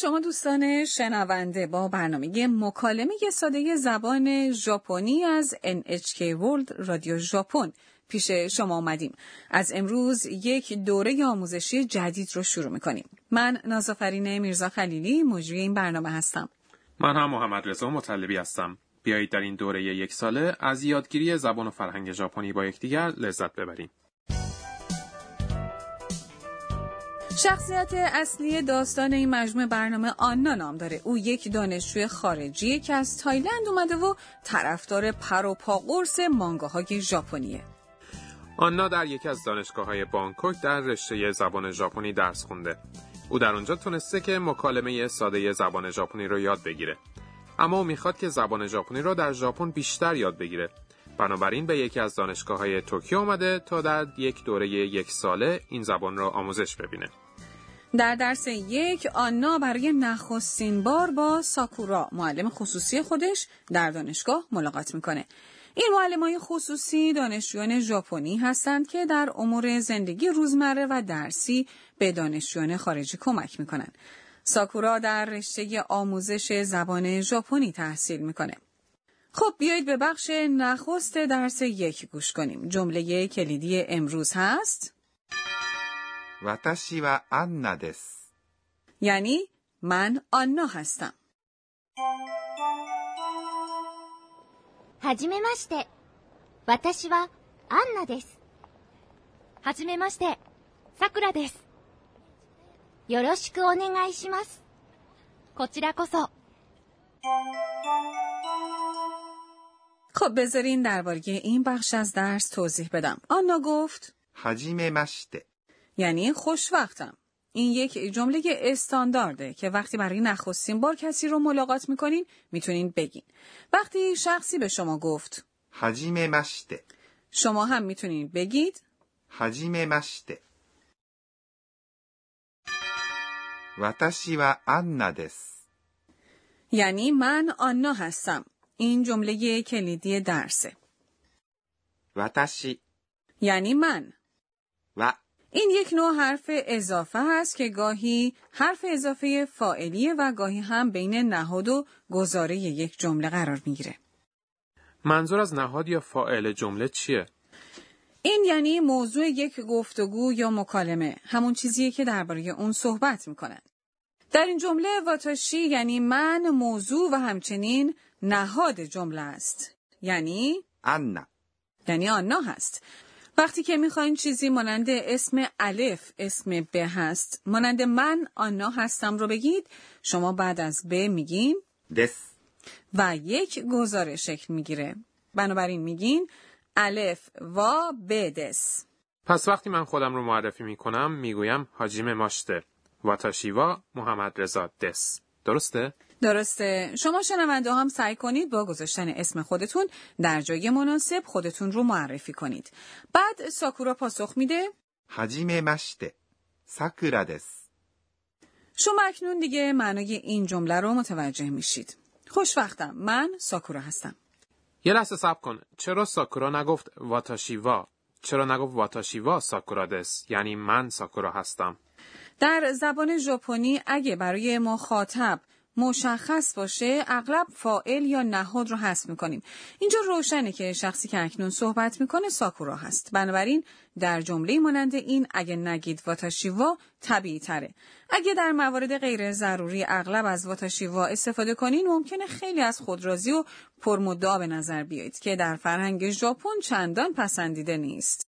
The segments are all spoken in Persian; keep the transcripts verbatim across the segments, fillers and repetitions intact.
شما دوستان شنونده با برنامه مکالمه ساده زبان ژاپنی از ان اچ کی World رادیو ژاپن پیش شما آمدیم. از امروز یک دوره آموزشی جدید رو شروع می‌کنیم. من نازفرین میرزا خلیلی مجری این برنامه هستم. من هم محمد رضا مطلبی هستم. بیایید در این دوره یک ساله از یادگیری زبان و فرهنگ ژاپنی با یکدیگر لذت ببریم. شخصیت اصلی داستان این مجموعه برنامه آنا نام داره. او یک دانشجوی خارجیه که از تایلند اومده و طرفدار پر و پا قرص مانگاهای ژاپنیه. آنا در یکی از دانشگاه‌های بانکوک در رشته زبان ژاپنی درس خونده. او در اونجا تونسته که مکالمه ساده زبان ژاپنی رو یاد بگیره. اما او میخواد که زبان ژاپنی رو در ژاپن بیشتر یاد بگیره. بنابراین به یکی از دانشگاه‌های توکیو اومده تا در یک دوره یک ساله این زبان را آموزش ببینه. در درس یک آنا برای نخستین بار با ساکورا معلم خصوصی خودش در دانشگاه ملاقات میکنه. این معلمای خصوصی دانشجویان ژاپنی هستند که در امور زندگی روزمره و درسی به دانشجویان خارجی کمک میکنن. ساکورا در رشته آموزش زبان ژاپنی تحصیل میکنه. خب بیایید به بخش نخست درس یک گوش کنیم. جمله کلیدی امروز هست واتاشی وا آنا دس، یعنی من آنا هستم. هاجیمماشته. واتاشی وا آنا دس. هاجیمماشته. ساکورا دس. یوروشیکو اونگای شیماس. کوچیرا کوسو. خب بذارین درباره این بخش از درس توضیح بدم. آنا گفت هاجیمماشته، یعنی خوش وقتم. این یک جمله استاندارده که وقتی برای نخستین بار کسی رو ملاقات میکنین میتونین بگین. وقتی شخصی به شما گفت هاجیمماشته، شما هم میتونین بگید هاجیمماشته. واتاشی وا آنا دس، یعنی من آنا هستم. این جمله کلیدی درسه. واتاشی یعنی من، و این یک نوع حرف اضافه هست که گاهی حرف اضافه فاعلیه و گاهی هم بین نهاد و گزاره یک جمله قرار میگیره. منظور از نهاد یا فاعل جمله چیه؟ این یعنی موضوع یک گفتگو یا مکالمه، همون چیزیه که درباره اون صحبت میکنن. در این جمله واتاشی یعنی من موضوع و همچنین نهاد جمله است، یعنی آنا، یعنی آنا هست. وقتی که میخواین چیزی مانند اسم الف اسم ب هست، مانند من آنا هستم رو بگید، شما بعد از ب میگین دس و یک گزاره شکل میگیره. بنابراین میگین الف وا ب دس. پس وقتی من خودم رو معرفی میکنم میگویم هاجیمماشته واتاشی وا محمد رضا دس. درسته؟ درسته. شما شنونده هم سعی کنید با گذاشتن اسم خودتون در جای مناسب خودتون رو معرفی کنید. بعد ساکورا پاسخ میده هاجیمماشته ساکورا دس. شما اکنون دیگه معنای این جمله رو متوجه میشید. خوش وقتم، من ساکورا هستم. یه لحظه صبر کن. چرا ساکورا نگفت واتاشی وا؟ چرا نگفت واتاشی وا ساکورا دس، یعنی من ساکورا هستم؟ در زبان ژاپنی اگه برای مخاطب مشخص باشه اغلب فاعل یا نهاد رو حذف می‌کنیم. اینجا روشنه که شخصی که اکنون صحبت می‌کنه ساکورا هست. بنابراین در جمله مانند این اگه نگید واتاشی وا طبیعی تره. اگه در موارد غیر ضروری اغلب از واتاشی وا استفاده کنین ممکنه خیلی از خودرازی و پرمدعا به نظر بیایید که در فرهنگ ژاپن چندان پسندیده نیست.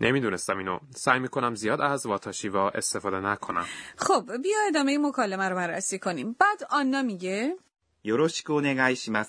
نمیدونستم اینو. سعی میکنم زیاد از واتاشی وا استفاده نکنم. خب بیا ادامه مکالمه رو بررسی کنیم. بعد آنا میگه یوروشیکو اونگای شیماس.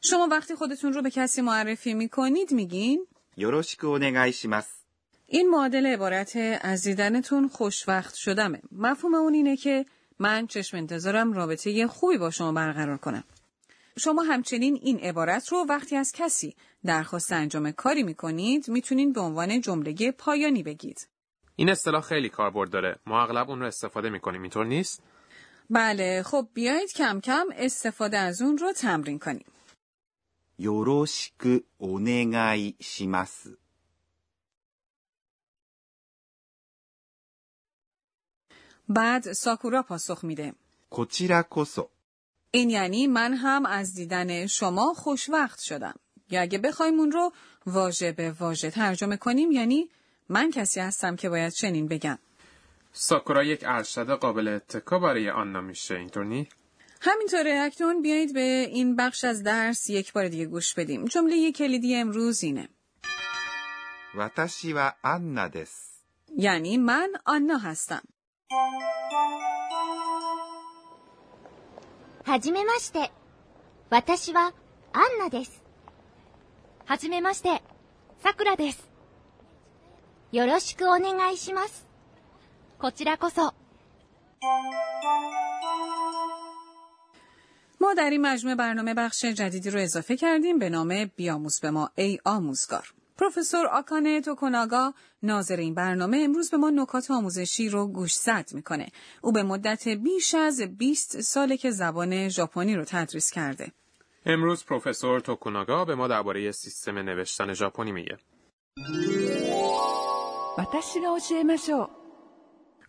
شما وقتی خودتون رو به کسی معرفی میکنید میگین یوروشیکو اونگای شیماس. این معادل عبارت از دیدنتون خوشوقت شدمه. مفهوم اون اینه که من چشم انتظارم رابطه خوبی با شما برقرار کنم. شما همچنین این عبارت رو وقتی از کسی درخواست انجام کاری میکنید میتونید به عنوان جمله پایانی بگید. این اصطلاح خیلی کاربرد داره. ما اغلب اون رو استفاده میکنیم، اینطور نیست؟ بله. خب بیایید کم کم استفاده از اون رو تمرین کنیم. یوروشیکو اونگای شیماس. بعد ساکورا پاسخ میده. کوچیرا کوسو. این یعنی من هم از دیدن شما خوشوقت شدم. یا اگه بخوایم اون رو واژه به واژه ترجمه کنیم یعنی من کسی هستم که باید چنین بگم. ساکورا یک ارشد قابل اتکا برای آنا میشه، اینطور نی؟ همینطوره. اکنون بیایید به این بخش از درس یک بار دیگه گوش بدیم. جمله کلیدی امروز اینه. واتاشی وا آنا دس. یعنی من آنا هستم. هاجیمماشته. واتاشی وا آنا دس. هاجیمماشته. ساکورا دس. یوروشیکو اونگای شیماس. کوچیرا کوسو. ما در این مجموعه برنامه بخش جدیدی رو اضافه کردیم به نام بیاموز به ما ای آموزگار. پروفسور آکانه توکوناگا ناظر این برنامه امروز به ما نکات آموزشی رو گوشزد میکنه. او به مدت بیش از بیست ساله که زبان ژاپنی رو تدریس کرده. امروز پروفسور توکوناگا به ما درباره سیستم نوشتن ژاپنی میگه.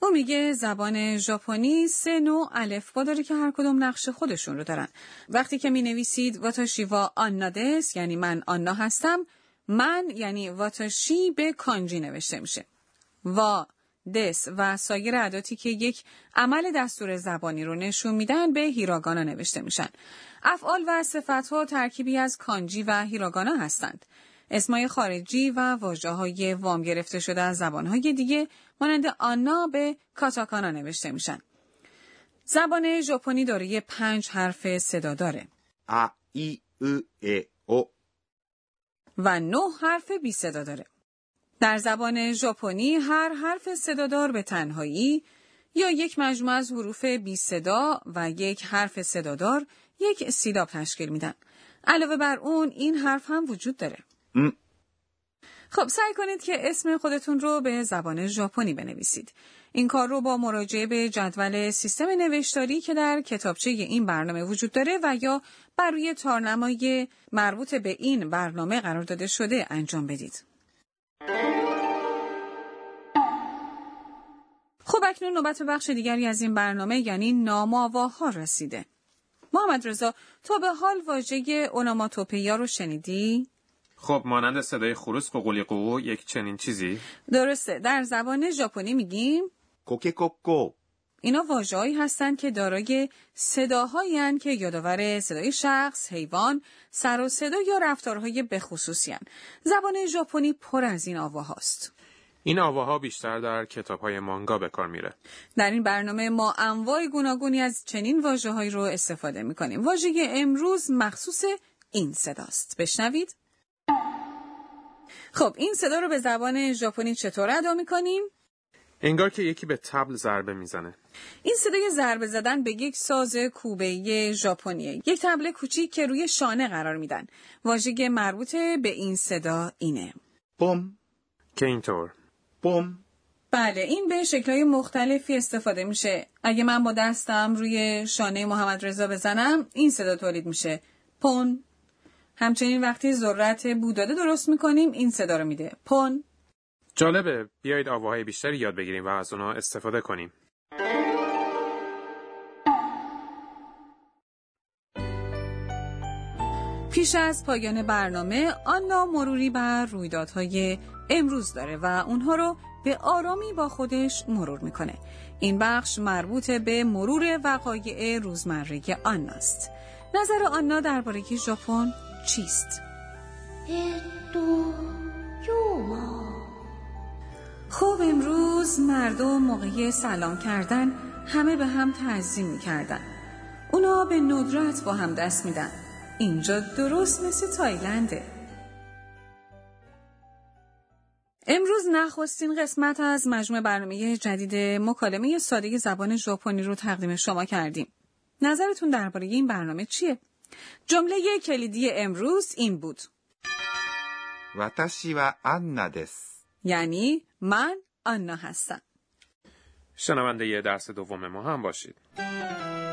او میگه زبان ژاپنی سه نوع الفبا داره که هر کدوم نقش خودشون رو دارن. وقتی که می نویسید واتاشی وا آنا دس یعنی من آنا هستم، من یعنی واتاشی به کانجی نوشته میشه. وا، دس و سایر اداتی که یک عمل دستور زبانی رو نشون میدن به هیراگانا نوشته میشن. افعال و صفت‌ها ترکیبی از کانجی و هیراگانا هستند. اسمای خارجی و واژه‌های وام گرفته شده از زبان‌های دیگه مانند آنا به کاتاکانا نوشته میشن. زبان ژاپنی دارای پنج حرف صدا داره. ا ای او ای او و نه حرف بی صدا داره. در زبان ژاپنی هر حرف صدادار به تنهایی یا یک مجموعه از حروف بی صدا و یک حرف صدادار یک سیلاب تشکیل میدن. علاوه بر اون این حرف هم وجود داره. ام. خب سعی کنید که اسم خودتون رو به زبان ژاپنی بنویسید. این کار رو با مراجعه به جدول سیستم نوشتاری که در کتابچه این برنامه وجود داره و یا بر روی تارنمای مربوط به این برنامه قرار داده شده انجام بدید. خب اکنون نوبت بخش دیگری از این برنامه یعنی ناماواها رسیده. محمد رضا، تو به حال واژه اوناماتوپیا رو شنیدی؟ خب مانند صدای خروس قوقولی قو یک چنین چیزی؟ درسته. در زبان ژاپنی میگیم کوکه کوکو. اینا واژه‌هایی هستند که دارای صداهایی هستند که یادآور صدای شخص، حیوان، سر و صدا یا رفتارهای بخصوصی هستند. زبان ژاپنی پر از این آواهاست. این آواها بیشتر در کتاب‌های مانگا به کار میره. در این برنامه ما انواع گوناگونی از چنین واژه‌هایی رو استفاده می‌کنیم. واژه امروز مخصوص این صداست. بشنوید. خب این صدا رو به زبان ژاپنی چطور ادا می‌کنیم؟ انگار که یکی به طبل ضربه میزنه. این صدای ضربه زدن به یک ساز کوبه‌ای ژاپنیه. یک طبل کوچیک که روی شانه قرار میدن. واژه مربوط به این صدا اینه. بوم. که اینطور. بوم. بله این به شکل‌های مختلفی استفاده میشه. اگه من با دستم روی شانه محمد رضا بزنم این صدا تولید میشه. پون. همچنین وقتی ذرت بو داده درست میکنیم این صدا رو میده. پون. جالبه. بیایید آواهای بیشتری یاد بگیریم و از اونا استفاده کنیم. پیش از پایان برنامه آنا مروری بر رویدادهای امروز داره و اونها رو به آرامی با خودش مرور میکنه. این بخش مربوط به مرور وقایع روزمره آنا است. نظر آنا درباره ژاپن چیست؟ خب امروز مردم موقع سلام کردن همه به هم تعظیم می‌کردن. اونا به ندرت با هم دست میدن. اینجا درست مثل تایلنده. امروز نخستین قسمت از مجموعه برنامه جدید مکالمه ساده زبان ژاپنی رو تقدیم شما کردیم. نظرتون درباره این برنامه چیه؟ جمله کلیدی امروز این بود. واتاشی وا آنا دس. یعنی من آنا هستم. شنونده درس دوم ما هم باشید.